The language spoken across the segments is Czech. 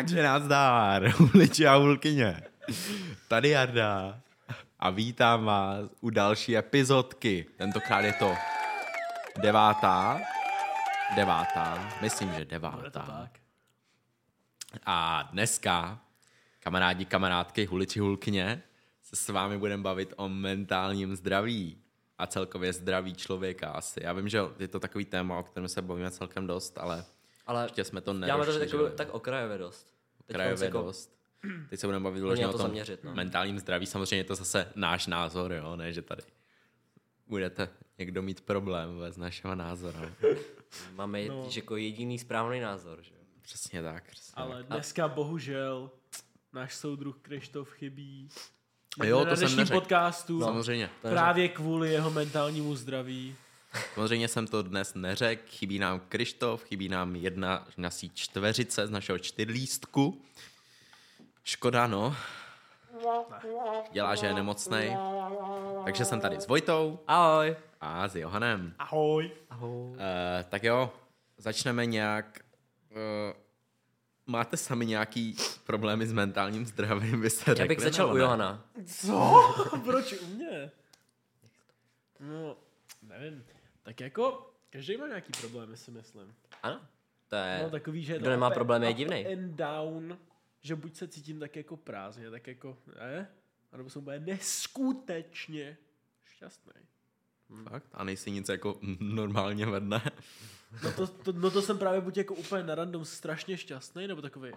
Takže nazdar, huliči a hulkyně. Tady Jarda a vítám vás u další epizodky. Tentokrát je to devátá, myslím, že devátá. A dneska, kamarádi, kamarádky, huliči, hulkyně, se s vámi budeme bavit o mentálním zdraví a celkově zdraví člověka asi. Já vím, že je to takový téma, o kterém se bavíme celkem dost, ale ještě jsme to nerozšířili. Já mám to tak okrajově dost. Teď se budeme bavit vložně o tom zaměřit, no. Mentálním zdraví. Samozřejmě je to zase náš názor, jo? Ne, že tady budete někdo mít problém z našeho názoru. Máme jako jediný správný názor. Že? Přesně tak. Ale dneska bohužel náš soudruh Krištof chybí. Jo, to jsem neřekl. Podcastu, samozřejmě. Právě kvůli jeho mentálnímu zdraví. Samozřejmě jsem to dnes neřekl. Chybí nám Krištof, chybí nám jedna naší čtveřice z našeho čtyřlístku. Škoda, no. Dělá, že je nemocnej. Takže jsem tady s Vojtou. Ahoj. A s Johanem. Ahoj. Ahoj. Tak jo, začneme nějak... Máte sami nějaký problémy s mentálním zdravím? Já bych začal u Johana. Co? Proč u mě? No, nevím. Tak jako, každý má nějaký problémy, si myslím. Ano. To je, no, takový, že kdo nemá problémy, je divnej. And down, že buď se cítím tak jako prázdně, tak jako, ne? A nebo jsem úplně neskutečně šťastný. Fakt? A nejsi nic jako normálně vedne? No to jsem právě buď jako úplně na random strašně šťastný, nebo takový...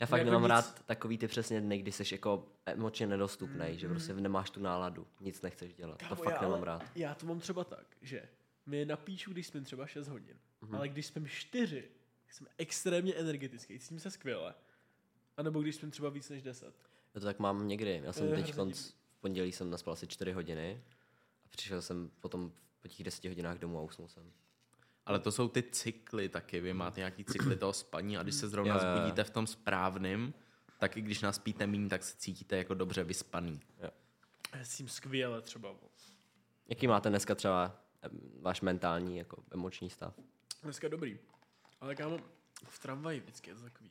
Já fakt nemám rád takový ty přesně dny, kdy seš jako emočně nedostupný, že prostě nemáš tu náladu, nic nechceš dělat. Kámo, to fakt nemám rád. Já to mám třeba tak, že mě napíšu, když spím třeba 6 hodin, ale když spím 4, jsem extrémně energický, cítím se skvěle. A nebo když spím třeba víc než 10. No to tak mám někdy. Já jsem teď v pondělí jsem naspal asi 4 hodiny a přišel jsem potom po těch 10 hodinách domů a usnul jsem. Ale to jsou ty cykly taky, vy máte nějaký cykly toho spaní a když se zrovna zbudíte v tom správným, tak i když naspíte míň, tak se cítíte jako dobře vyspaný. Já jsem skvěle třeba. Jaký máte dneska třeba váš mentální, jako emoční stav? Dneska dobrý, ale kámo, v tramvaji vždycky je to takový.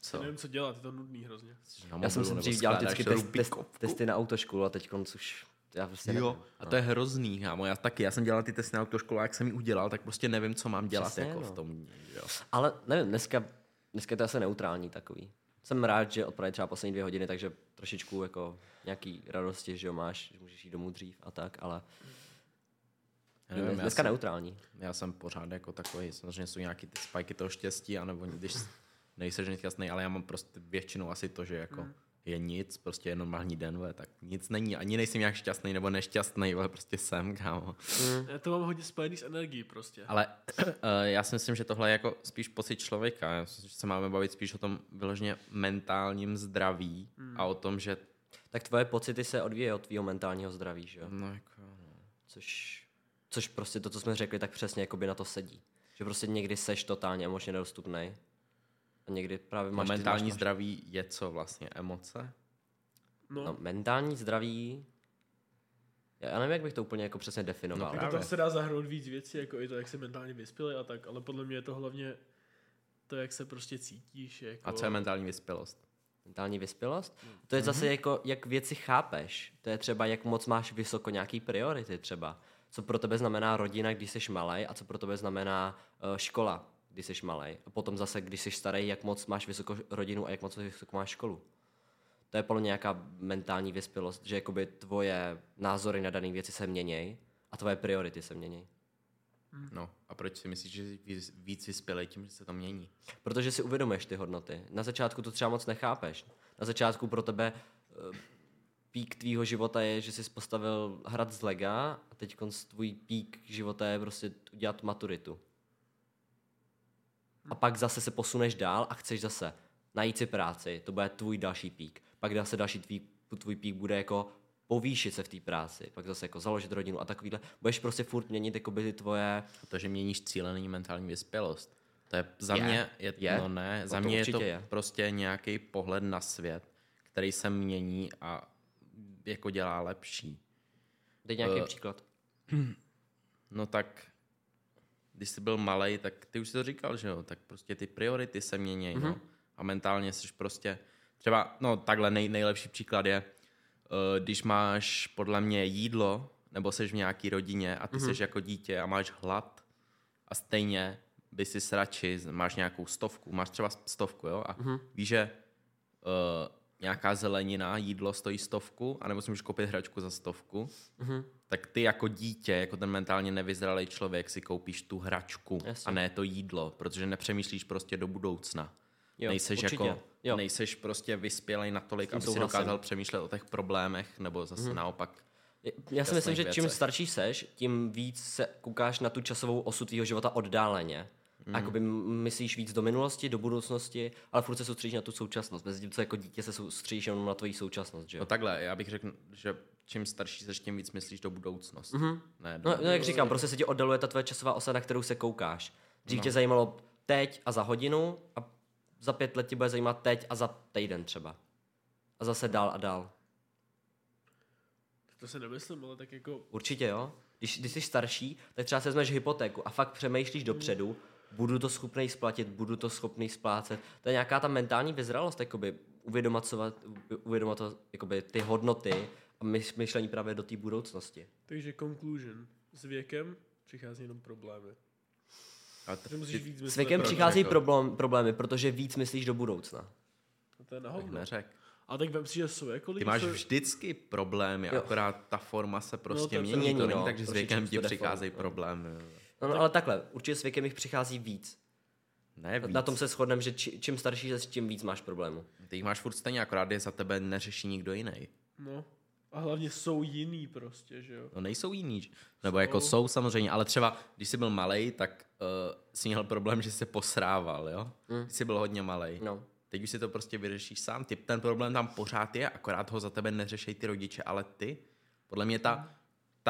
Co? Nevím, co dělat, je to nudný hrozně. Já jsem si dřív dělal vždycky testy na autoškolu a teď už... Já prostě jo, nevím. A to je hrozný, hámo, já taky, já jsem dělal ty testy na autoškolu a jak jsem ji udělal, tak prostě nevím, co mám dělat. Přesně, jako v tom, jo. Ale nevím, dneska je to asi neutrální takový. Jsem rád, že odpravit třeba poslední 2 hodiny, takže trošičku jako nějaký radosti, že jo, máš, že můžeš jít domů dřív a tak, ale nevím, dneska neutrální. Já jsem pořád jako takový, samozřejmě jsou nějaký ty spajky toho štěstí, anebo když nejseš nešťastný, ale já mám prostě většinou asi to, že jako... je nic, prostě je normální den, tak nic není. Ani nejsem nějak šťastný nebo nešťastný, ale prostě jsem, kámo. Já to mám hodně spojený s energií prostě. Ale já si myslím, že tohle je jako spíš pocit člověka. Já myslím, že se máme bavit spíš o tom vyloženě mentálním zdraví a o tom, že... Tak tvoje pocity se odvíjí od tvýho mentálního zdraví, že jo? No jako... Což prostě to, co jsme řekli, tak přesně jakoby na to sedí. Že prostě někdy seš totálně emočně nedostupnej. A někdy právě máš... Mentální zdraví je co vlastně? Emoce? No mentální zdraví... Já nevím, jak bych to úplně jako přesně definoval. No, tam se dá zahrnout víc věcí, jako i to, jak se mentálně vyspěli a tak, ale podle mě je to hlavně to, jak se prostě cítíš. Jako... A co je mentální vyspělost? Mentální vyspělost? To je zase jako, jak věci chápeš. To je třeba, jak moc máš vysoko nějaký priority třeba. Co pro tebe znamená rodina, když jsi malej, a co pro tebe znamená škola, když jsi malej. A potom zase, když jsi starý, jak moc máš vysokou rodinu a jak moc vysoko máš školu. To je podle mě nějaká mentální vyspělost, že jakoby tvoje názory na dané věci se měněj a tvoje priority se měněj. No a proč si myslíš, že jsi víc vyspělej tím, že se to mění? Protože si uvědomuješ ty hodnoty. Na začátku to třeba moc nechápeš. Na začátku pro tebe pík tvýho života je, že jsi postavil hrad z lega a teď tvůj pík života je prostě udělat maturitu. A pak zase se posuneš dál a chceš zase najít si práci, to bude tvůj další pík. Pak zase další tvůj pík bude jako povýšit se v té práci, pak zase jako založit rodinu a takovýhle. Budeš prostě furt měnit jakoby ty tvoje... To, že měníš cíle, není mentální vyspělost. To je za mě... Za mě je to prostě nějaký pohled na svět, který se mění a jako dělá lepší. Dej nějaký příklad. No tak... Když jsi byl malej, tak ty už jsi to říkal, že jo, tak prostě ty priority se měnějí, no. a mentálně jsi prostě třeba, no takhle nejlepší příklad je, když máš podle mě jídlo, nebo jsi v nějaký rodině a ty jsi jako dítě a máš hlad a stejně by si radši, máš nějakou stovku, máš třeba 100, jo, a víš, že nějaká zelenina, jídlo stojí 100, anebo si můžeš koupit hračku za 100, tak ty jako dítě, jako ten mentálně nevyzralý člověk si koupíš tu hračku. Jasně. A ne to jídlo, protože nepřemýšlíš prostě do budoucna. Jo, nejseš určitě. Jako, jo. Nejseš prostě vyspělej natolik, aby si dokázal přemýšlet o těch problémech, nebo zase naopak. Já si myslím, že čím starší seš, tím víc se koukáš na tu časovou osu tvýho života oddáleně. Jakoby myslíš víc do minulosti, do budoucnosti, ale furt se soustředíš na tu současnost. Mezitím, co jako dítě se soustředíš jenom na tvoji současnost, že jo? No takhle, já bych řekl, že čím starší seš, tím víc myslíš do budoucnosti. Ne, do no, jak říkám, prostě se ti oddaluje ta tvoje časová osa, na kterou se koukáš. Dřív tě zajímalo teď a za hodinu a za 5 let tě bude zajímat teď a za týden třeba. A zase dál a dál. To se nemyslím, ale tak jako... Určitě jo. Když jsi starší, tak třeba se vezmeš hypotéku a fakt přemýšlíš dopředu, budu to schopnej splatit, budu to schopnej splácet. To je nějaká ta mentální vyzralost, jakoby uvědomovat jakoby ty hodnoty a myšlení právě do té budoucnosti. Takže conclusion. S věkem přichází jenom problémy. S věkem přicházejí problémy, protože víc myslíš do budoucna. A to je na hovno. A tak vem si, že jsou jako lidi... Ty máš vždycky problémy, akorát ta forma se prostě mění. To není tak, že s věkem ti přicházejí problémy. No, ale takhle, určitě s věkem jich přichází víc. Ne víc. Na tom se shodneme, že čím starší jsi, tím víc máš problémů. Ty jich máš furt stejně, akorát je za tebe neřeší nikdo jiný. No, a hlavně jsou jiný prostě, že jo? No nejsou jiný, nebo jako jsou samozřejmě, ale třeba, když jsi byl malej, tak jsi měl problém, že jsi se posrával, jo? Když jsi byl hodně malej. No. Teď už si to prostě vyřešíš sám. Ten problém tam pořád je, akorát ho za tebe neřešejí ty rodiče, ale ty. Podle mě ta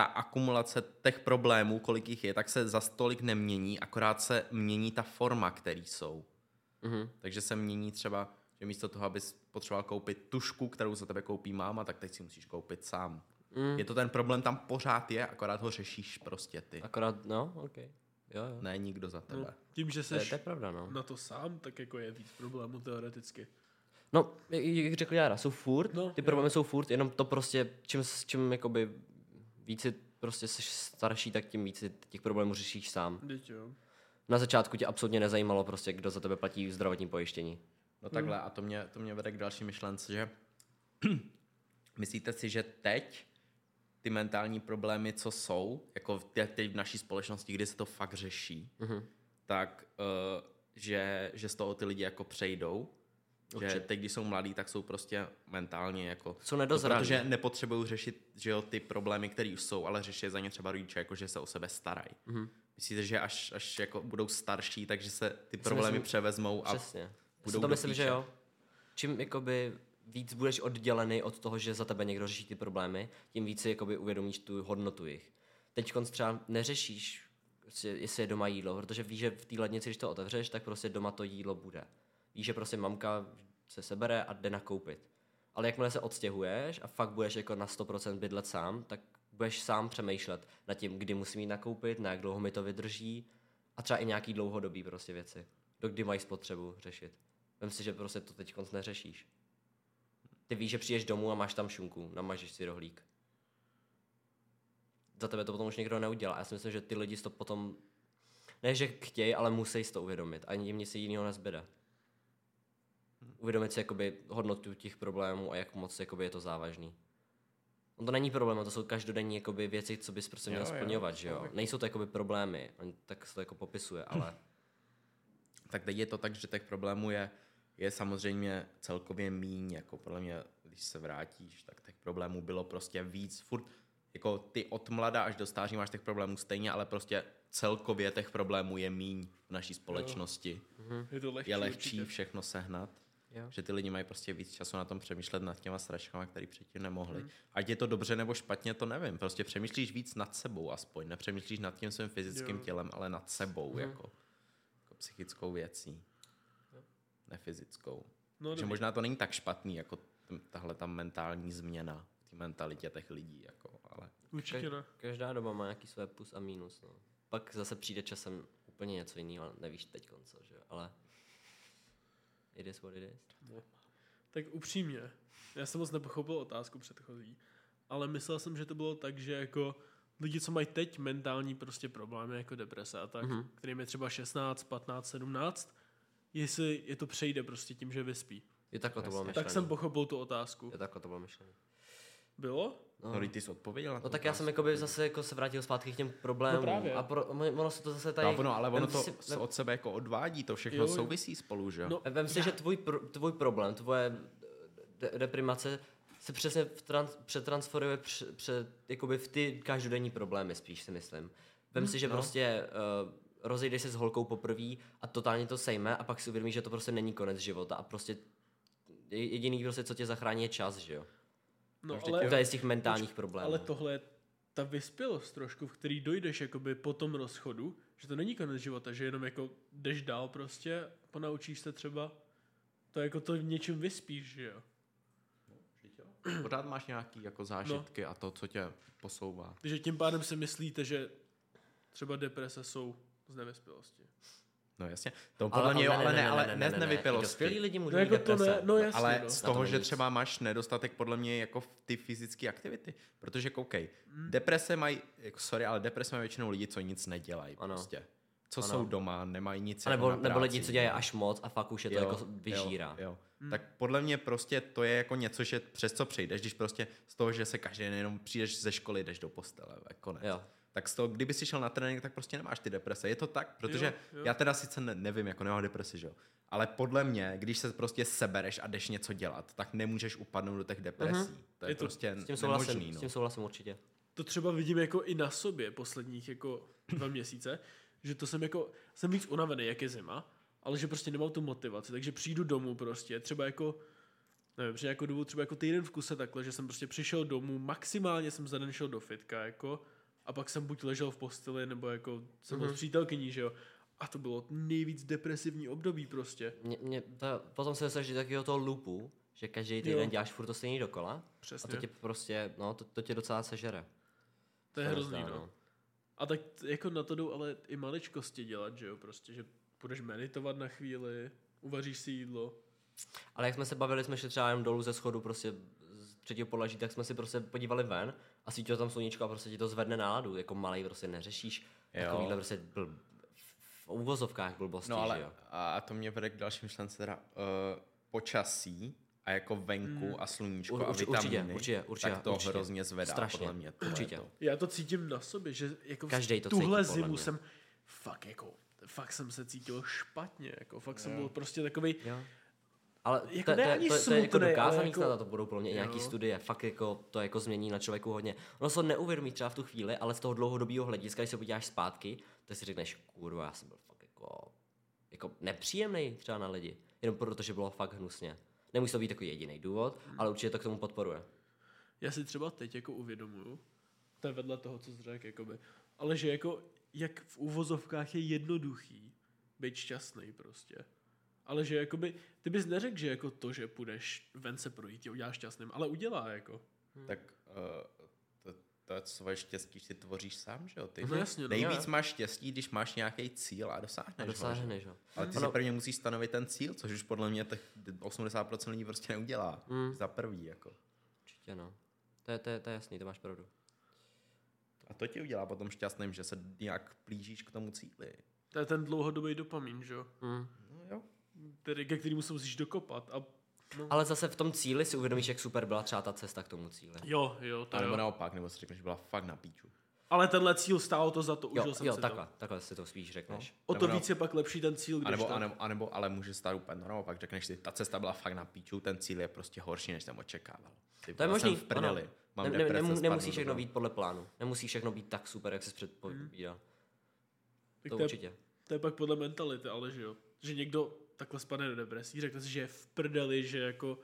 akumulace těch problémů, kolik jich je, tak se za tolik nemění, akorát se mění ta forma, který jsou. Takže se mění třeba, že místo toho, abys potřeboval koupit tušku, kterou za tebe koupí máma, tak teď si musíš koupit sám. Je to ten problém, tam pořád je, akorát ho řešíš prostě ty. Akorát, no, okej. Jo. Ne, nikdo za tebe. No, tím, že seš na to sám, tak jako je víc problémů teoreticky. No, jak řekl Jára, jsou furt, ty problémy jsou furt, jenom to prostě, čím jakoby víc prostě seš starší, tak tím víc těch problémů řešíš sám. Na začátku tě absolutně nezajímalo prostě, kdo za tebe platí zdravotní pojištění. No takhle, a to mě vede k další myšlence, že myslíte si, že teď ty mentální problémy, co jsou, jako teď v naší společnosti, kdy se to fakt řeší, tak že z toho ty lidi jako přejdou. Určitě. Že teď, když jsou mladí, tak jsou prostě mentálně jako... Jsou nedozralí. Protože nepotřebují řešit, že jo, ty problémy, které už jsou, ale řeší za ně třeba rodiče, jako že se o sebe starají. Myslíte, že až jako budou starší, takže se ty problémy převezmou a přesně. Budou do myslím, že jo. Čím jakoby... víc budeš oddělený od toho, že za tebe někdo řeší ty problémy, tím víc si jakoby uvědomíš tu hodnotu jich. Teď třeba neřešíš, jestli je doma jídlo, protože víš, že v té lednici, když to otevřeš, tak prostě doma to jídlo bude. Víš, že prostě mamka se sebere a jde nakoupit. Ale jakmile se odstěhuješ a fakt budeš jako na 100% bydlet sám, tak budeš sám přemýšlet nad tím, kdy musím jít nakoupit, na jak dlouho mi to vydrží a třeba i nějaký dlouhodobý prostě věci, dokdy mají spotřebu řešit. Vem si, že prostě to teď neřešíš. Ty víš, že přijdeš domů a máš tam šunku, namažeš si rohlík. Za tebe to potom už někdo neudělá. Já si myslím, že ty lidi to potom, ne že chtějí, ale musí si to uvědomit. Ani jim nic jiného nezbyde. Uvědomit si jakoby hodnotu těch problémů a jak moc jakoby je to závažný. On to není problém, to jsou každodenní jakoby věci, co bys prostě měl splňovat, že jo. Nejsou to jakoby problémy, on tak se to jako popisuje, ale... Tak teď je to tak, že těch problémů je samozřejmě celkově míň, jako podle mě, když se vrátíš, tak těch problémů bylo prostě víc. Furt, jako ty od mlada až do stáří máš těch problémů stejně, ale prostě celkově těch problémů je míň v naší společnosti. Je lehčí všechno sehnat, že ty lidi mají prostě víc času na tom přemýšlet nad těma sračkama, který předtím nemohli. Ať je to dobře nebo špatně, to nevím. Prostě přemýšlíš víc nad sebou aspoň. Nepřemýšlíš nad tím svým fyzickým tělem, ale nad sebou, jako psychickou věcí. Nefyzickou. No, takže možná to není tak špatný, jako tahle ta mentální změna v té mentalitě těch lidí. Jako, ale... Určitě ne. Každá doba má nějaký své plus a mínus. No. Pak zase přijde časem úplně něco jiného, nevíš teď konce, že? Ale it is what it is. No. Tak upřímně, já jsem moc nepochopil otázku předchozí, ale myslel jsem, že to bylo tak, že jako lidi, co mají teď mentální prostě problémy, jako deprese a tak, kterým je třeba 16, 15, 17, jestli je to přejde prostě tím, že vyspí. Je takhle to bylo myšlené. Tak jsem pochopil tu otázku. Je takhle to bylo myšlené. Bylo? No, ty jsi odpověděl na to. No tak já jsem jako by zase jako se vrátil zpátky k těm problémům. No, a ono se to zase tady... No, ale ono to si, od sebe jako odvádí, to všechno souvisí spolu, že jo? No, vem si, že tvůj problém, tvoje deprimace se přesně přetransforuje jakoby v ty každodenní problémy spíš, si myslím. Vem si, že prostě rozejdeš se s holkou poprvé a totálně to sejme a pak si uvědomíš, že to prostě není konec života a prostě jediný prostě, co tě zachrání, je čas, že jo? No, ale, to je z těch mentálních problémů. Ale tohle je ta vyspělost trošku, v který dojdeš jakoby po tom rozchodu, že to není konec života, že jenom jako jdeš dál prostě, ponaučíš se třeba, to jako to v něčem vyspíš, že jo? No, pořád máš nějaký jako zážitky a to, co tě posouvá. Takže tím pádem si myslíte, že třeba deprese jsou z nevyspělosti. No jasně. To podle mě ale ne z nevypělosti. No jako to ne, no jasně. Ale z toho, že třeba máš nedostatek podle mě jako v ty fyzické aktivity. Protože koukej, deprese mají, jako sorry, ale deprese mají většinou lidi, co nic nedělají prostě. Co jsou doma, nemají nic jako na práci. Nebo lidi, co dělají až moc a fakt už je to jako vyžírá. Jo. Tak podle mě prostě to je jako něco, že přes co přejdeš, když prostě z toho, že se každý den jenom přijdeš ze školy, jdeš do postele, konec. Tak z toho, kdyby si šel na trénink, tak prostě nemáš ty deprese. Je to tak, protože já teda sice nevím, jako nemám depresi, že jo. Ale podle mě, když se prostě sebereš a jdeš něco dělat, tak nemůžeš upadnout do těch depresí. To je prostě nemožný. S tím souhlasím určitě. To třeba vidím jako i na sobě posledních jako 2 měsíce, že to jsem víc unavený, jak je zima, ale že prostě nemám tu motivaci, takže přijdu domů prostě, třeba jako nevím, při nějakou dobu, třeba jako týden v kuse takhle, že jsem prostě přišel domů, maximálně jsem za den šel do fitka, jako a pak jsem buď ležel v posteli, nebo jako jsem byl s přítelkyní, že jo. A to bylo nejvíc depresivní období prostě. Potom se dostal takového toho loopu, že každý týden děláš furt to stejný dokola. Přesně. A to tě prostě, to tě docela sežere. To je hrozný, no. A tak jako na to jdou ale i maličkosti dělat, že jo, prostě, že budeš meditovat na chvíli, uvaříš si jídlo. Ale jak jsme se bavili, jsme šli třeba jen dolů ze schodu prostě z třetího podlaží, tak jsme si prostě podívali ven a svítilo tam sluníčko a prostě ti to zvedne náladu, jako malej prostě neřešíš takovýhle prostě v uvozovkách blbosti, no, ale, že jo. A to mě vede k další myšlence teda počasí a jako venku a sluníčko a vitaminy, určitě, tak to hrozně zvedá. Strašně. Podle mě. Určitě. Já to cítím na sobě, že jako tuhle zimu jsem fakt jsem se cítil špatně, jako fakt jsem byl prostě takovej. Ale jako to je jako dokázaný, snad to budou pro mě nějaký studie, fakt jako to jako změní na člověku hodně. Ono se neuvědomí třeba v tu chvíli, ale z toho dlouhodobého hlediska, když se podíváš zpátky, tak si řekneš, kurva, já jsem byl fakt jako nepříjemný třeba na lidi, jenom protože bylo fakt hnusně. Nemusí to být takový jediný důvod, ale určitě to k tomu podporuje. Já si třeba teď jako uvědomuju, to je vedle toho, co jsi řekl, jakoby, ale že jako, jak v uvozovkách je jednoduchý být šťastný prostě. Ale že jakoby, ty bys neřekl, že jako to, že půjdeš ven se projít, tě uděláš šťastným, ale udělá jako. Tak to svoje štěstí si tvoříš sám, že jo? Ty jasně, nejvíc máš štěstí, když máš nějaký cíl a dosáhneš ho. Ale ty si prvně musíš stanovit ten cíl, což už podle mě 80% lidí prostě neudělá. Za první jako. Určitě no. To je jasný, to máš pravdu. A to ti udělá potom šťastným, že se nějak blížíš k tomu cíli. To je ten dlouhodobý dopamin, že jo? No jo. Ke kterému se musíš dokopat. Ale zase v tom cíli si uvědomíš, jak super byla třeba ta cesta k tomu cíli. Jo, to nebo naopak, nebo si řekneš, že byla fakt na píču. Ale tenhle cíl stálo to za to, užil jsem si to. Jo, takhle si to spíš řekneš. No. O to víc je pak lepší ten cíl, když anebo ale může stát úplně naopak, řekneš si, ta cesta byla fakt na píču, ten cíl je prostě horší, než jsem očekával. Ty to je možný, v prdeli. Nemusí všechno být podle plánu. Nemusí všechno být tak super, jak se předpovídal. To určitě. To je pak podle mentality, ale že jo, že někdo takhle spadne do depresí, řekne si, že je v prdeli, že jako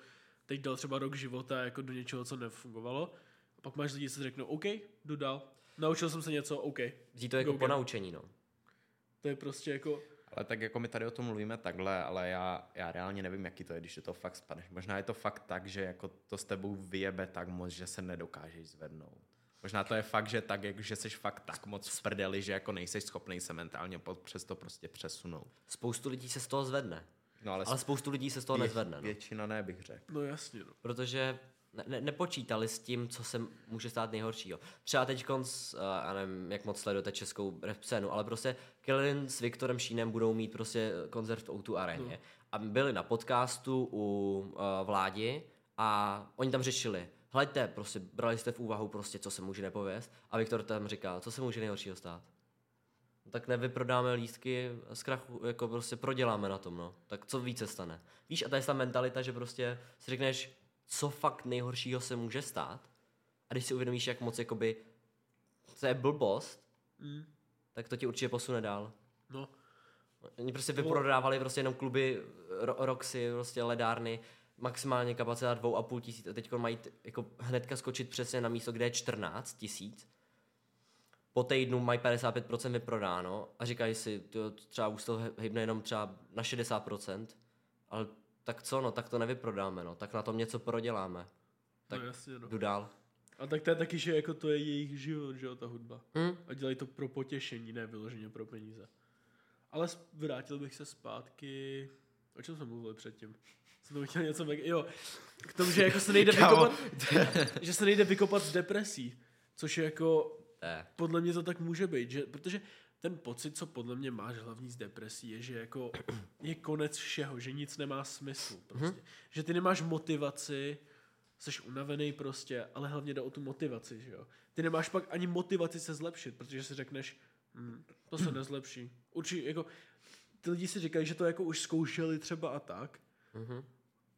teď dal třeba rok života jako do něčeho, co nefungovalo. A pak máš lidi, co řeknou, OK, jdu dál. Naučil jsem se něco, OK. Vzít to jako ponaučení, no. To je prostě jako... Ale tak jako my tady o tom mluvíme takhle, ale já reálně nevím, jaký to je, když do toho fakt spadneš. Možná je to fakt tak, že jako to s tebou vyjebe tak moc, že se nedokážeš zvednout. Možná to je fakt, že tak, že jsi fakt tak moc v prdeli, že jako nejseš schopný se mentálně přes to prostě přesunout. Spoustu lidí se z toho zvedne. No, ale spoustu lidí se z toho nezvedne. Většina ne, bych řekl. No jasně. No. Protože nepočítali s tím, co se může stát nejhoršího. Třeba teď já nevím, jak moc sledujete českou rap scénu, ale prostě Kyllin s Viktorem Šínem budou mít prostě koncert v O2 aréně. No. A byli na podcastu u Vládi a oni tam řešili, hleďte, prostě brali jste v úvahu prostě, co se může nepověst. A Viktor tam říkal, co se může nejhoršího stát. No, tak nevyprodáme lístky, z krachu, jako prostě proděláme na tom, no. Tak co více stane. Víš, a ta je ta mentalita, že prostě si řekneš, co fakt nejhoršího se může stát. A když si uvědomíš, jak moc jakoby, to je blbost, tak to ti určitě posune dál. No. Oni prostě vyprodávali prostě jenom kluby, Roxy, prostě ledárny, maximálně kapacita 2,5 tisíce. A teď mají jako hnedka skočit přesně na místo, kde je 14 000. Po týdnu mají 55% vyprodáno a říkají si, to třeba už to hybne jenom třeba na 60%, ale tak co, no, tak to nevyprodáme, no, tak na tom něco proděláme. Tak no jasně, no. Jdu dál. A tak to je taky, že jako to je jejich život, že jo, ta hudba. A dělají to pro potěšení, ne vyloženě pro peníze. Ale vrátil bych se zpátky, o čem jsme mluvili předtím? Jsem to chtěl něco, jo, k tomu, že jako se nejde vykopat, že se nejde vykopat z depresí, což je jako... Podle mě to tak může být, že, protože ten pocit, co podle mě máš hlavní z depresí, je, že jako je konec všeho, že nic nemá smysl prostě. Že ty nemáš motivaci, jsi unavený prostě, ale hlavně jde o tu motivaci, že jo. Ty nemáš pak ani motivaci se zlepšit, protože si řekneš, to se nezlepší. Určitě, jako, ty lidi si říkají, že to jako už zkoušeli třeba a tak,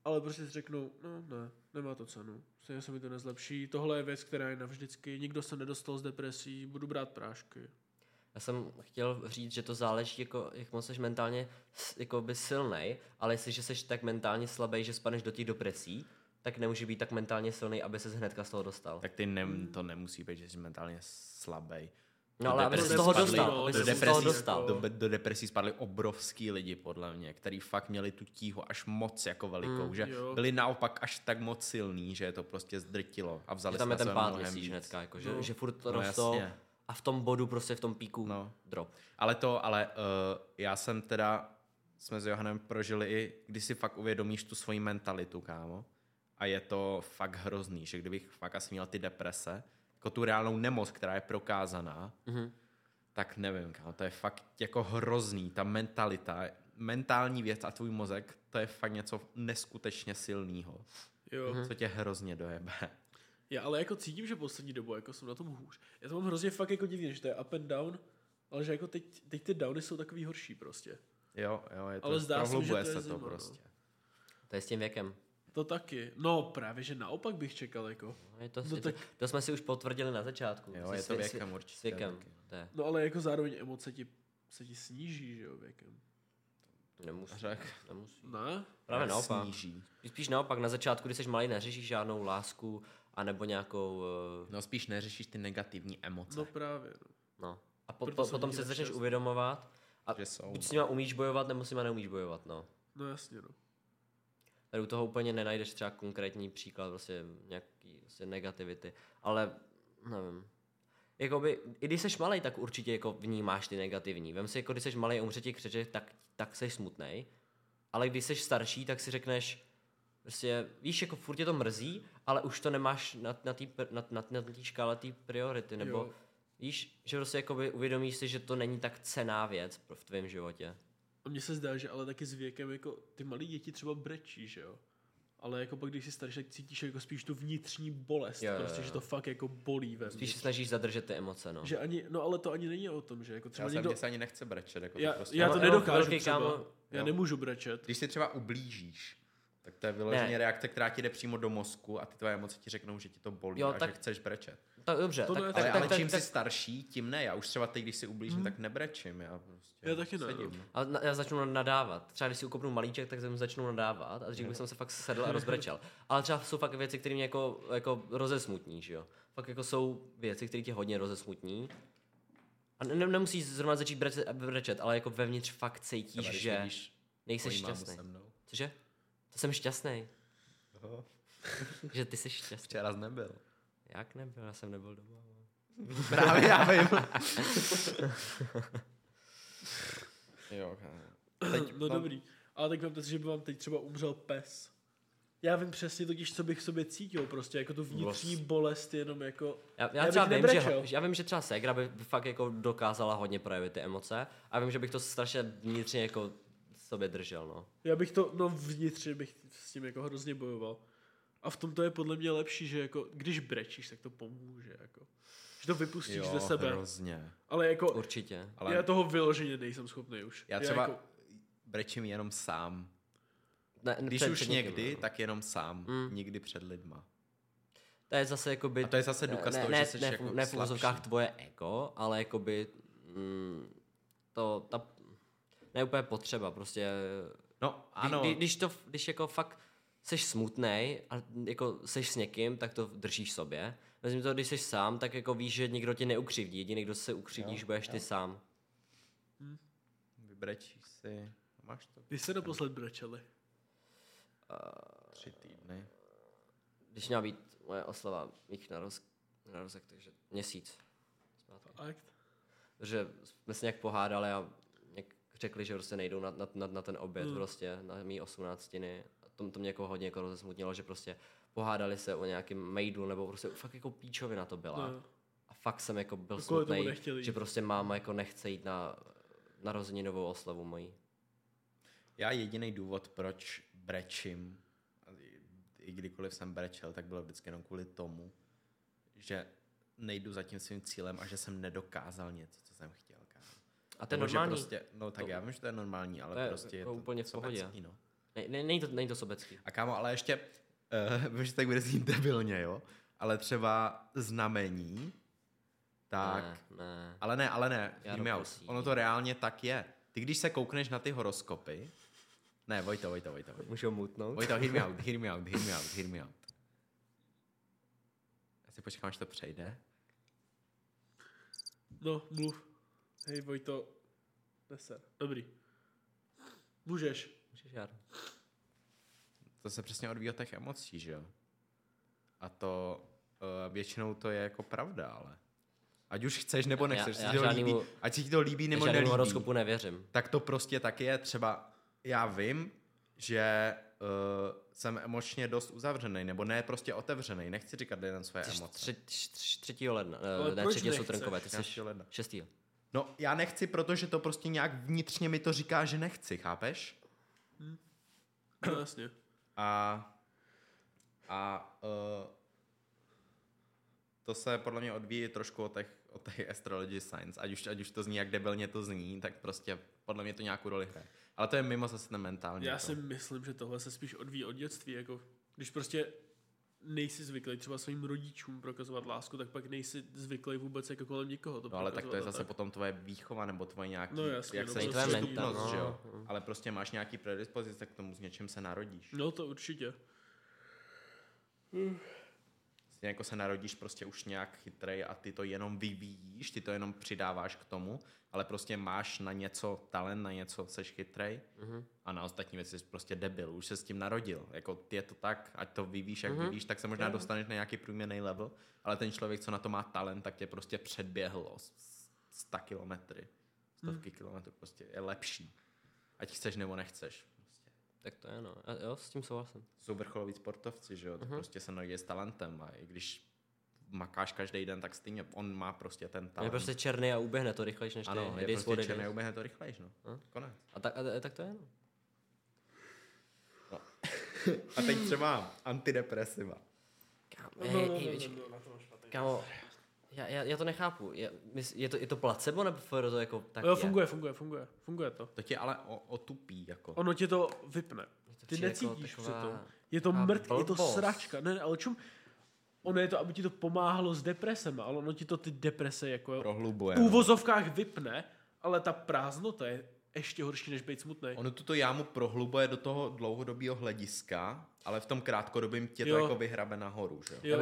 ale prostě si řeknou, no ne, nemá to cenu, stejně se mi to nezlepší, tohle je věc, která je navždycky, nikdo se nedostal z depresí, budu brát prášky. Já jsem chtěl říct, že to záleží, jako, jak moc jsi mentálně jako by silnej, ale jestliže jsi tak mentálně slabý, že spadneš do těch depresí, tak nemůže být tak mentálně silný, aby ses hnedka z toho dostal. Tak ty to nemusí být, že jsi mentálně slabý. No ale aby se z toho dostal. Do depresí spadli obrovský lidi, podle mě, který fakt měli tu tíhu až moc jako velikou, že jo. Byli naopak až tak moc silný, že je to prostě zdrtilo a vzali se na svém mnohem víc. Jako, že furt rostou a v tom bodu prostě v tom píku drop. Ale já jsem teda, jsme s Johanem prožili i, když si fakt uvědomíš tu svoji mentalitu, kámo, a je to fakt hrozný, že kdybych fakt asi měl ty deprese, jako tu reálnou nemoc, která je prokázaná, tak nevím, kámo, to je fakt jako hrozný, ta mentalita, mentální věc a tvůj mozek, to je fakt něco neskutečně silného, co tě hrozně dojebe. Já ale jako cítím, že poslední dobu jako jsem na tom hůř. Já to mám hrozně fakt jako divný, že to je up and down, ale že jako teď ty downy jsou takový horší prostě. Jo, je to, ale zdá se, že to je se zima, to prostě. No. To je s tím věkem. To taky. No právě, že naopak bych čekal jako. To jsme si už potvrdili na začátku. Jo, je to věkem určitě. Věkem. No ale jako zároveň emoce se ti sníží, že jo, věkem. Nemusí. Ne? Právě naopak. Sníží. Spíš naopak, na začátku, když jsi malý, neřešíš žádnou lásku anebo nějakou... No spíš neřešíš ty negativní emoce. No právě. No. A potom se začneš uvědomovat a buď s nima umíš bojovat, nebo s nima neumíš bojovat, no. No jasně, no. Tady u toho úplně nenajdeš třeba konkrétní příklad, prostě nějaký prostě negativity, ale nevím. Jakoby, i když seš malej, tak určitě jako vnímáš ty negativní. Vem si, jako když seš malej a umře ti křeček, tak seš smutnej, ale když seš starší, tak si řekneš, prostě, víš, jako furt tě to mrzí, ale už to nemáš na té škále té priority, nebo víš, že prostě jakoby uvědomíš si, že to není tak cenná věc v tvém životě. A mně se zdá, že ale taky s věkem, jako ty malí děti třeba brečí, že jo? Ale jako pak, když jsi starší, tak cítíš jako spíš tu vnitřní bolest, že to fakt jako bolí ve mně. Spíš se snažíš zadržet ty emoce, no. Že ani, no ale to ani není o tom, že jako třeba někdo... se ani nechce brečet, jako já, to prostě... Já to nedokážu třeba, já nemůžu brečet. Když si třeba ublížíš, tak to je vyloženě reakce, která ti jde přímo do mozku a ty tvoje emoce ti řeknou, že ti to bolí a že chceš brečet. Tak dobře. Ale čím jsi starší, tím ne. Já už třeba teď, když si ublížím, tak nebrečím. Já prostě sedím. A já začnu nadávat. Třeba když si ukopnu malíček, tak začnu nadávat a řekl bych, jsem se fakt sedl a rozbrečel. Ale třeba jsou fakt věci, které mě jako rozesmutní, že jo. Fakt jako jsou věci, které tě hodně rozesmutní. A nemusíš zrovna začít brečet, ale jako vevnitř fakt cítíš, že nejsi šťastný. Cože? Jsem šťastný. Že ty jsi šťastný. Včera jsi nebyl. Jak nebyl? Já jsem nebyl doma. Právě já vím. Jo, no dobrý. Ale tak vemte si, že by vám teď třeba umřel pes. Já vím přesně totiž, co bych sobě cítil, prostě jako tu vnitřní bolest jenom jako... Já třeba vím, že třeba ségra by fakt jako dokázala hodně projevit ty emoce a vím, že bych to strašně vnitřně jako sobě držel, no. Já bych to, no vnitřně bych s tím jako hrozně bojoval. A v tom to je podle mě lepší, že jako když brečíš, tak to pomůže, jako. Že to vypustíš ze sebe. Jo, hrozně. Ale jako... Určitě. Ale... Já toho vyloženě nejsem schopný už. Já třeba jako... brečím jenom sám. Ne, když před, už před někdy, někým, tak jenom sám. Nikdy před lidma. To je zase jakoby... A to je zase důkaz toho, že jsi jako slabší. Ne v úzovkách tvoje ego, ale jakoby... Ne úplně potřeba, prostě... No, ano. Když jako fakt seš smutnej a jako seš s někým, tak to držíš sobě. Vezmi to, když seš sám, tak jako víš, že nikdo tě neukřivdí. Jediný, kdo se ukřivdíš, budeš ty sám. Vybrečíš si... Máš to. Když se naposled brečeli? 3 týdny. Když měla být moje oslava mých narozek, takže měsíc. Protože jsme se nějak pohádali a nějak řekli, že prostě nejdou na ten oběd, prostě na mý 18. A to mě jako hodně jako rozesmutnilo, že prostě pohádali se o nějakém maidu, nebo prostě fakt jako píčovina to byla. No. A fakt jsem jako byl smutný, že prostě máma jako nechce jít na narozeninovou oslavu mojí. Já jediný důvod, proč brečím, i kdykoliv jsem brečel, tak bylo vždycky jenom kvůli tomu, že nejdu za tím svým cílem a že jsem nedokázal něco, co jsem chtěl. A to je normální. Prostě, no tak to, já vím, že to je normální, ale to je, prostě je to úplně sobecký. No. Není to sobecký. A kámo, ale ještě, vím, že tak bude znít debilně, jo? Ale třeba znamení, tak... Ne. Ale ne, vím já, ono to reálně tak je. Ty když se koukneš na ty horoskopy... Ne, Vojto. Můžu mutnout? Vojto, hear me out. Já si počkám, až to přejde. No, mluv. Hej, Vojto. Neser. Dobrý. Můžeš, Jaro. To se přesně odvíjí od těch emocí, že jo? A to většinou to je jako pravda, ale... Ať už chceš nebo nechceš, ať si ti to líbí nebo nelíbí. Horoskopu nevěřím. Tak to prostě taky je. Třeba já vím, že jsem emočně dost uzavřený, nebo ne prostě otevřený. Nechci říkat lidem svoje emoce. 3. ledna, ne 3. sutrnkové, ty jsi 6. No já nechci, protože to prostě nějak vnitřně mi to říká, že nechci, chápeš? Jasně. A to se podle mě odvíjí trošku od těch astrology science. Ať už to zní, jak debilně to zní, tak prostě podle mě to nějakou roli hraje. Ale to je mimo zase ten mentální. Já si myslím, že tohle se spíš odvíjí od dětství. Jako, když prostě nejsi zvyklý třeba svým rodičům prokazovat lásku, tak pak nejsi zvyklý vůbec jako kolem nikoho to. No ale tak to je zase tak. Potom tvoje výchova nebo tvoje nějaký... No jasně, jak se tvoje mentálnost, že jo? Ale prostě máš nějaký predispozice, tak k tomu s něčím se narodíš. No to určitě. Jako se narodíš prostě už nějak chytrej a ty to jenom vyvíjíš, ty to jenom přidáváš k tomu, ale prostě máš na něco talent, na něco seš chytrej a na ostatní věci jsi prostě debil, už se s tím narodil. Jako je to tak, ať to vyvíjíš, jak vyvíjíš, tak se možná dostaneš na nějaký průměrný level, ale ten člověk, co na to má talent, tak tě prostě předběhl o 100 kilometrů, prostě je lepší. Ať chceš nebo nechceš. Tak to je, no. Jo, s tím souhlasím. Jsou vrcholoví sportovci, že jo? To prostě se narodí s talentem a i když makáš každý den, tak stejně on má prostě ten talent. Je prostě černý a uběhne to rychlejš než ty. Ano, je prostě černý a uběhne to rychlejš, no. A? Konec. A tak to je, no. No. A teď třeba antidepresiva. Kámo, já to nechápu. Je to placebo nebo to jako tak jo, funguje. Funguje to. To tě ale otupí jako. Ono tě to vypne. Ty necítíš při tom. Je to mrtv, je to sračka. Ne, ale čum? Ono je to, aby ti to pomáhalo s depresema, ale ono ti to ty deprese jako prohlubuje. V úvozovkách vypne, ale ta prázdnota je ještě horší, než být smutnej. Ono tuto jámu prohlubuje do toho dlouhodobého hlediska, ale v tom krátkodobém tě to jako vyhrabe nahoru, že jo?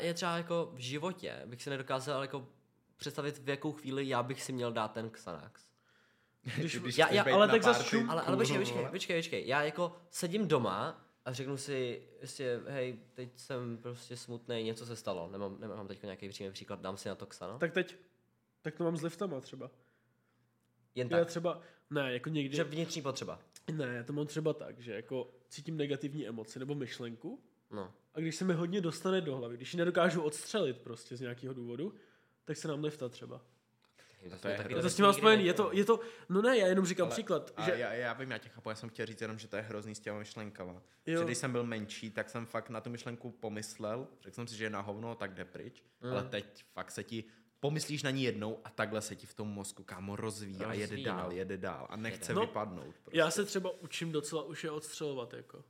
Já třeba jako v životě bych si nedokázal jako představit, v jakou chvíli já bych si měl dát ten Xanax. Ale tak zase šum. Ale počkej, já jako sedím doma a řeknu si, hej, teď jsem prostě smutnej, něco se stalo, nemám teď nějaký přímý příklad, dám si na to Xanax. Tak to mám s liftama třeba. Jen tak. Já třeba, ne, jako někdy. Že vnitřní potřeba. Ne, já to mám třeba tak, že jako cítím negativní emoci nebo myšlenku. No. A když se mi hodně dostane do hlavy, když ji nedokážu odstřelit prostě z nějakého důvodu, tak se nám nevta třeba. To s tím mám spojený, je to, no ne, já jenom říkám ale, příklad. Že... Já vím, já tě chápu, já jsem chtěl říct jenom, že to je hrozný s těma myšlenkama. Že když jsem byl menší, tak jsem fakt na tu myšlenku pomyslel, řekl jsem si, že je na hovno, tak jde pryč, ale teď fakt se ti pomyslíš na ní jednou a takhle se ti v tom mozku, kámo, rozvíjí a jede dál a nechce vypadnout. Prostě. Já se třeba učím docela už je odstřelovat, jako.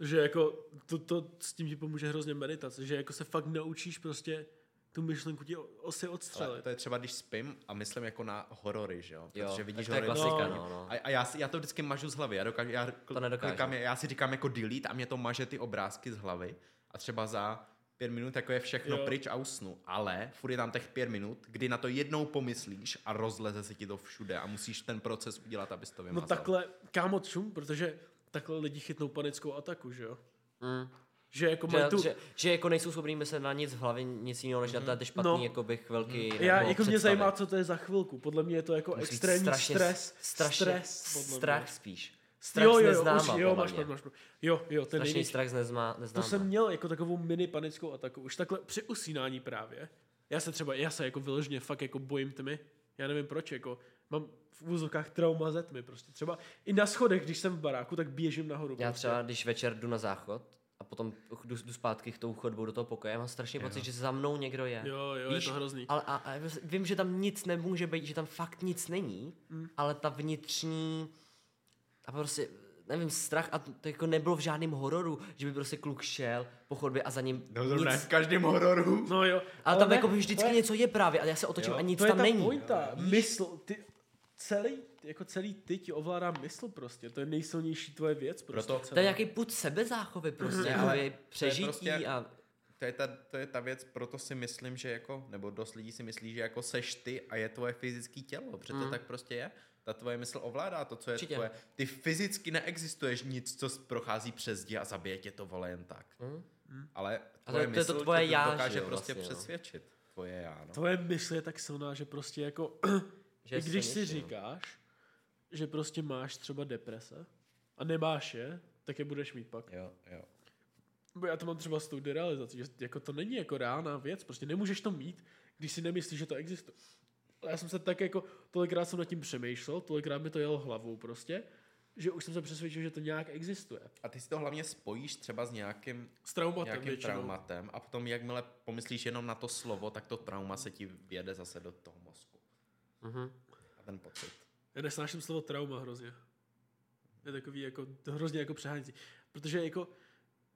Že jako to s tím ti pomůže hrozně meditace, že jako se fakt naučíš prostě tu myšlenku ti si odstřelit. Ale to je třeba, když spím a myslím jako na horory, že jo? Protože vidíš horory. Klasika, no. A já to vždycky mažu z hlavy. Já si říkám jako delete a mě to maže ty obrázky z hlavy. A třeba za 5 minut jako je všechno pryč a usnu. Ale furt je tam těch 5 minut, kdy na to jednou pomyslíš a rozleze se ti to všude a musíš ten proces udělat, abys to vymazal. No takhle, kámo, čum, protože takhle lidi chytnou panickou ataku, že jo? Mm. Že jako mají tu... že jako nejsou schopný myslet na nic v hlavě, nic jiného, než na ty špatný, jako bych velký... Já, jako mě zajímá, co to je za chvilku. Podle mě je to jako extrémní strach spíš. Strach z neznáma. Jo, ten strašný strach z neznáma. To jsem měl jako takovou mini panickou ataku. Už takhle při usínání právě. Já se jako vyloženě fakt jako bojím tmy. Já nevím proč, jako... Mám v úzovkách trauma ze tmy prostě. Třeba i na schodech, když jsem v baráku, tak běžím nahoru. Já třeba, když večer jdu na záchod a potom jdu zpátky k tou chodbou do toho pokoje, mám strašný pocit, že za mnou někdo je. Jo, víš, je to hrozný. Ale a vím, že tam nic nemůže být, že tam fakt nic není, ale ta vnitřní a prostě, nevím, strach, a to jako nebylo v žádném hororu, že by prostě kluk šel po chodbě a za ním nic. V každém hororu. No jo. Ale tam ne, jako vždycky něco je právě, ale já se otočím a nic tam není. To je ta pointa, mysl, ty... Celý ty ti ovládá mysl prostě. To je nejsilnější tvoje věc prostě. To je nějaký put sebezáchovy prostě. Ale přežití prostě, a... To je ta věc, proto si myslím, že jako, nebo dost lidí si myslí, že jako seš ty a je tvoje fyzické tělo. Protože to tak prostě je. Ta tvoje mysl ovládá to, co je tvoje. Ty fyzicky neexistuješ nic, co prochází přes dí a zabije tě to vole jen tak. Ale tvoje mysl to tvoje já, dokáže prostě přesvědčit. Tvoje já, no. Tvoje mysl je tak silná, že prostě jako... I když si říkáš, že prostě máš třeba deprese a nemáš je, tak je budeš mít pak. Jo. Já to mám třeba s tou derealizací, že jako to není jako reálná věc, prostě nemůžeš to mít, když si nemyslíš, že to existuje. Já jsem se tak jako, tolikrát jsem nad tím přemýšlel, tolikrát mi to jelo hlavou prostě, že už jsem se přesvědčil, že to nějak existuje. A ty si to hlavně spojíš třeba s nějakým traumatem a potom jakmile pomyslíš jenom na to slovo, tak to trauma se ti vjede zase do toho mozku. A ten pocit. Já nesnáším slovo trauma hrozně. Je takový jako, to hrozně jako přehánící. Protože jako,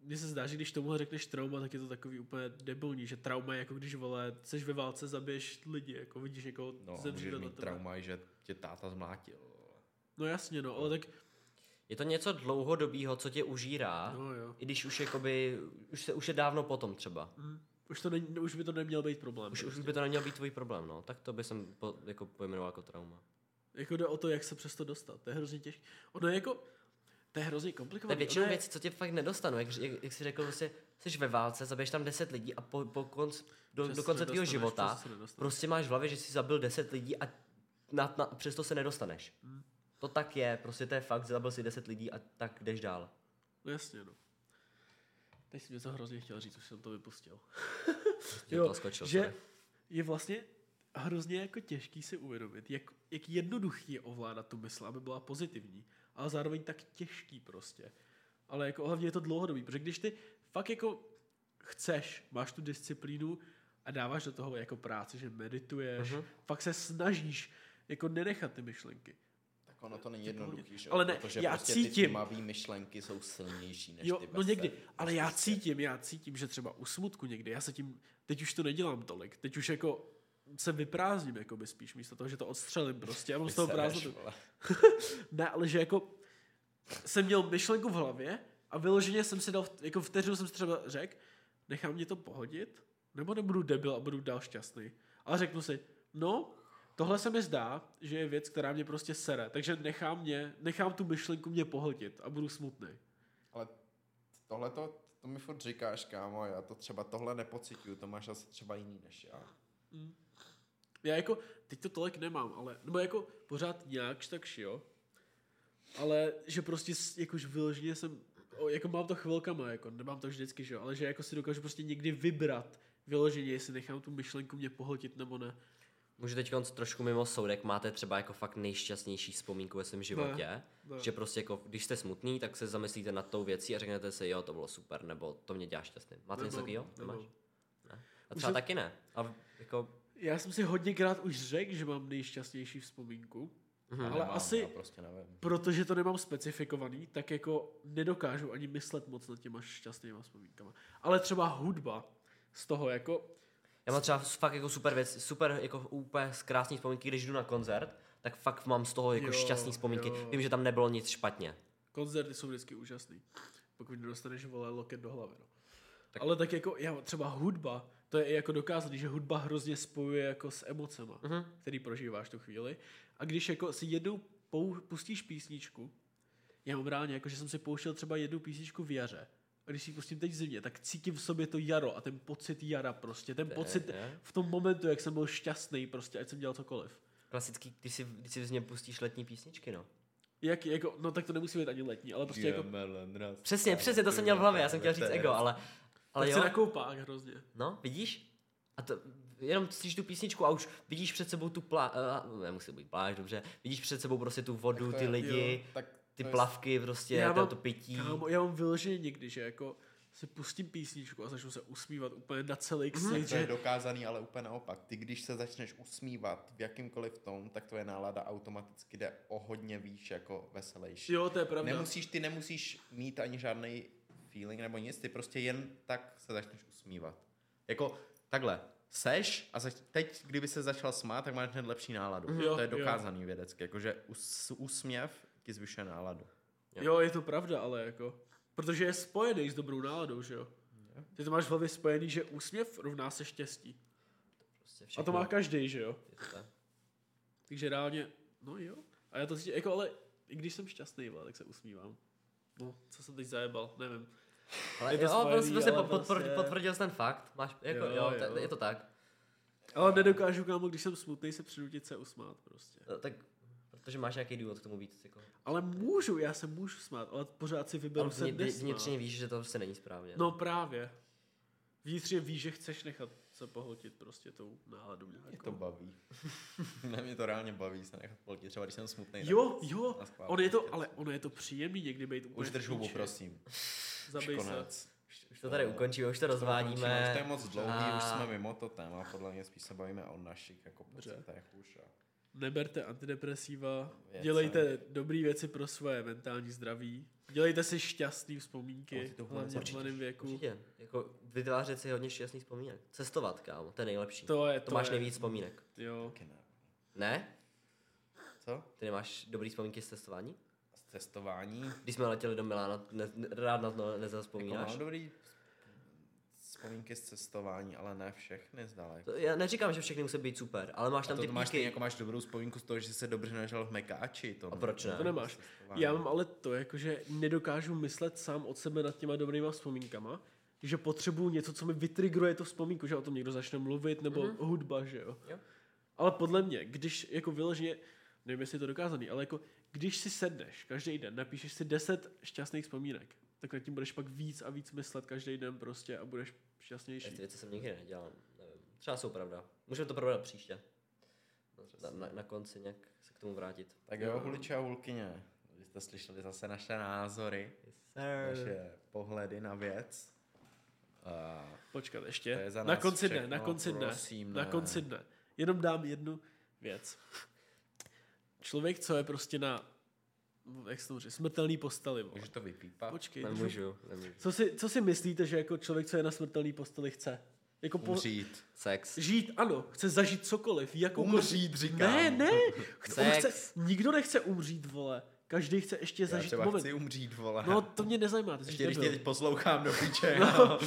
mně se zdá, že když tomuhle řekneš trauma, tak je to takový úplně debilní, že trauma je jako když vole, seš ve válce, zabiješ lidi, jako vidíš někoho zemřít do toho. Trauma je, že tě táta zmlátil. No jasně, no, ale tak... Je to něco dlouhodobýho, co tě užírá, i když už jakoby, už je dávno potom třeba. Už by to neměl být problém. Už by to neměl být tvůj problém, no. Tak to by jsem jako pojmenoval jako trauma. Jako jde o to, jak se přes to dostat. To je hrozně těžké. Ono je jako... To je hrozně komplikované. To je většinou věci, co tě fakt nedostanu. Jak jsi řekl, že jsi ve válce, zabiješ tam 10 lidí a do konce tvého života prostě máš v hlavě, že jsi zabil 10 lidí a přesto se nedostaneš. To tak je. Prostě to je fakt, zabil si 10 lidí a tak jdeš dál. No jasně, no. Teď jsem něco hrozně chtěl říct, už jsem to vypustil. Že je vlastně hrozně jako těžký si uvědomit, jak jednoduchý je ovládat tu mysl, aby byla pozitivní, ale zároveň tak těžký prostě. Ale jako hlavně je to dlouhodobý, protože když ty fakt jako chceš, máš tu disciplínu a dáváš do toho jako práci, že medituješ, fakt se snažíš jako nenechat ty myšlenky. Ono to není jednoduchý, že? Ale ne, protože já prostě cítím. Ty tmavé myšlenky jsou silnější než ty bezce. No někdy, ale já cítím, že třeba u smutku někdy, já se tím, teď už to nedělám tolik, teď už jako se vyprázdním jako by spíš místo toho, že to odstřelím prostě, já mám z toho prázdnotu. Ne, ale že jako jsem měl myšlenku v hlavě a vyloženě jsem si dal, jako vteřinu jsem si třeba řekl, nechám mě to pohodit, nebo nebudu debil a budu dál šťastný. Ale řeknu si, no, tohle se mi zdá, že je věc, která mě prostě sere, takže nechám tu myšlenku mě pohltit a budu smutný. Ale tohle to mi furt říkáš, kámo, já to třeba tohle nepocituju, to máš asi třeba jiný než já. Já jako, teď to tolik nemám, ale, nebo jako pořád nějak takž, jo. Ale že prostě jakož vyloženě jsem, jako mám to chvilkama, jako nemám to vždycky, že jo, ale že jako si dokážu prostě někdy vybrat vyloženě, jestli nechám tu myšlenku mě pohltit nebo ne. Můžu teď trošku mimo soudek, máte třeba jako fakt nejšťastnější vzpomínku ve svém životě, ne. Že prostě jako, když jste smutný, tak se zamyslíte nad tou věcí a řeknete si, jo, to bylo super, nebo to mě dělá šťastný. Máte něco takového? Ne. A třeba taky ne. A jako... Já jsem si hodněkrát už řekl, že mám nejšťastnější vzpomínku, ale nemám, asi, prostě nevím. Protože to nemám specifikovaný, tak jako nedokážu ani myslet moc nad těma šťastnýma vzpomínkama. Ale třeba hudba z toho jako... Já mám třeba fakt jako super věc, super jako úplně krásný vzpomínky, když jdu na koncert, tak fakt mám z toho jako šťastný vzpomínky. Jo. Vím, že tam nebylo nic špatně. Koncerty jsou vždycky úžasný, pokud nedostaneš vole loket do hlavy. No. Tak. Ale tak jako já, třeba hudba, to je jako dokázaný, že hudba hrozně spojuje jako s emocema, který prožíváš tu chvíli. A když jako si jednou pustíš písničku, já mám rád, jako že jsem si pouštěl třeba jednu písničku v jaře. A když si pustím teď zimě, tak cítím v sobě to jaro a ten pocit jara prostě. Ten pocit v tom momentu, jak jsem byl šťastný prostě, ať jsem dělal cokoliv. Klasický, když si z něj pustíš letní písničky, no. Jak, jako, no tak to nemusí být ani letní, ale prostě jako... Přesně, to jsem měl v hlavě, já jsem chtěl říct ego, ale jo. Tak se nakoupák hrozně. No, vidíš? A to, jenom slyšíš tu písničku a už vidíš před sebou tu pláž, nemusí být pláž, dobře, vidíš před sebou prostě tu vodu, ty lidi. Ty plavky prostě, to pití. Já mám vyloženě někdy, že jako si pustím písničku a začnu se usmívat úplně na celý ksej. To je dokázaný, ale úplně naopak. Ty, když se začneš usmívat v jakýmkoliv tom, tak tvoje nálada automaticky jde o hodně výš jako veselější. Jo, to je pravda. Ty nemusíš mít ani žádný feeling nebo nic, ty prostě jen tak se začneš usmívat. Jako takhle. Seš a teď, kdyby se začal smát, tak máš hned lepší náladu. Jo, to je dokázaný vědecky, jakože úsměv ti zvyšuje náladu. Jo, je to pravda, ale jako... Protože je spojený s dobrou náladou, že jo? Ty to máš v hlavě spojený, že úsměv rovná se štěstí. Prostě a to má každý, že jo? Takže reálně, no jo. A já to cítím, jako ale i když jsem šťastný, tak se usmívám. No, co jsem teď zajebal, nevím. Ale jo, potvrdil jsi ten fakt. Máš, jako, jo, je to tak. Ale nedokážu, kámo, když jsem smutný, se přinutit se usmát prostě. No, tak... Protože máš nějaký důvod k tomu víc. Jako. Ale já se můžu smát, ale pořád si vyberu se nesmát. Vnitřně víš, že to prostě není správně. No právě. Vnitřně víš, že chceš nechat se pohltit prostě tou náladu. Mě to baví. Ne, mě to reálně baví se nechat pohltit, třeba když jsem smutný. Jo, ono je to příjemný někdy být úplně. Už drž hubu, prosím. Zabij se. Už to tady ukončíme, už to rozvádíme. Už to je moc dlouhý, už jsme mimo to téma. Podle mě spíš se bavíme o našich jako pocitech už. Neberte antidepresiva, dělejte dobré věci pro svoje mentální zdraví, dělejte si šťastný vzpomínky v mladém věku. Určitě, jako vytvářet si hodně šťastný vzpomínek. Cestovat, kámo, to je nejlepší. To máš nejvíc vzpomínek. Jo. Ne? Co? Ty nemáš dobrý vzpomínky z cestování? Z cestování? Když jsme letěli do Milána, rád na to nezazpomínáš. Jako mám dobrý vzpomínky z cestování, ale ne všechny zdaleka. Já neříkám, že všechny musí být super, ale máš tam ty píky. Máš dobrou vzpomínku z toho, že se dobře nažal v Mekáči. A proč ne? To nemáš. Já mám ale to, jakože nedokážu myslet sám od sebe nad těma dobrýma vzpomínkama, že potřebuju něco, co mi vytrigruje to vzpomínku, že o tom někdo začne mluvit, nebo hudba, že jo. Ale podle mě, když jako vyloženě, nevím, jestli je to dokázaný, ale jako když si sedneš každý den, napíšeš si 10 šťastných vzpomínek, tak nad tím budeš pak víc a víc myslet každý den prostě a budeš šťastnější. Ty věci jsem nikdy nedělal, nevím. Třeba jsou pravda. Můžeme to prodat příště. Na konci nějak se k tomu vrátit. Tak jo, huliče a hulkyně. Vy jste slyšeli zase naše názory, naše pohledy na věc. Počkat ještě. Na konci dne. Jenom dám jednu věc. Člověk, co je prostě na... Jak se to říká? Smrtelný posteli. Vole. Můžu to vypípat? Počkej. Nemůžu. Co si myslíte, že jako člověk, co je na smrtelný posteli, chce? Jako umřít. Sex. Žít, ano. Chce zažít cokoliv. Umřít, říkám. Ne. Nikdo nechce umřít, vole. Každý chce ještě zažít moment. Já třeba chci umřít, vole. No, to mě nezajímá. Ještě když tě teď poslouchám do piče. No.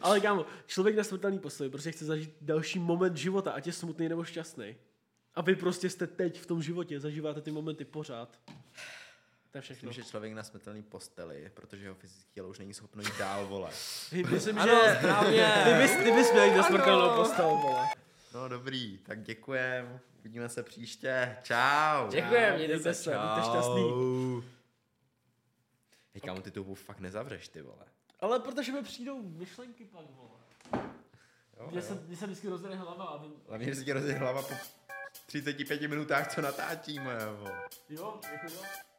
Ale kámo, člověk na smrtelný posteli prostě chce zažít další moment života, ať je smutný nebo šťastný. A vy prostě jste teď v tom životě, zažíváte ty momenty pořád. To je všechno. Myslím, že člověk na smrtelný posteli, protože jeho fyzické tělo už není schopno jít dál, vole. Myslím, že... Ano, správně. Ty bys měl jít na smrtelnou postel, vole. No dobrý, tak děkujem. Vidíme se příště. Čau. Děkujem, mějte se. Buďte šťastný. Hej, kámo, ty tu fakt nezavřeš, ty vole. Ale protože mi přijdou myšlenky pak, vole. Mně se vždycky rozjede hlava. Hlavně vždycky rozjede hlava po 35 minutách, co natáčíme, vole. Jo, jako jo.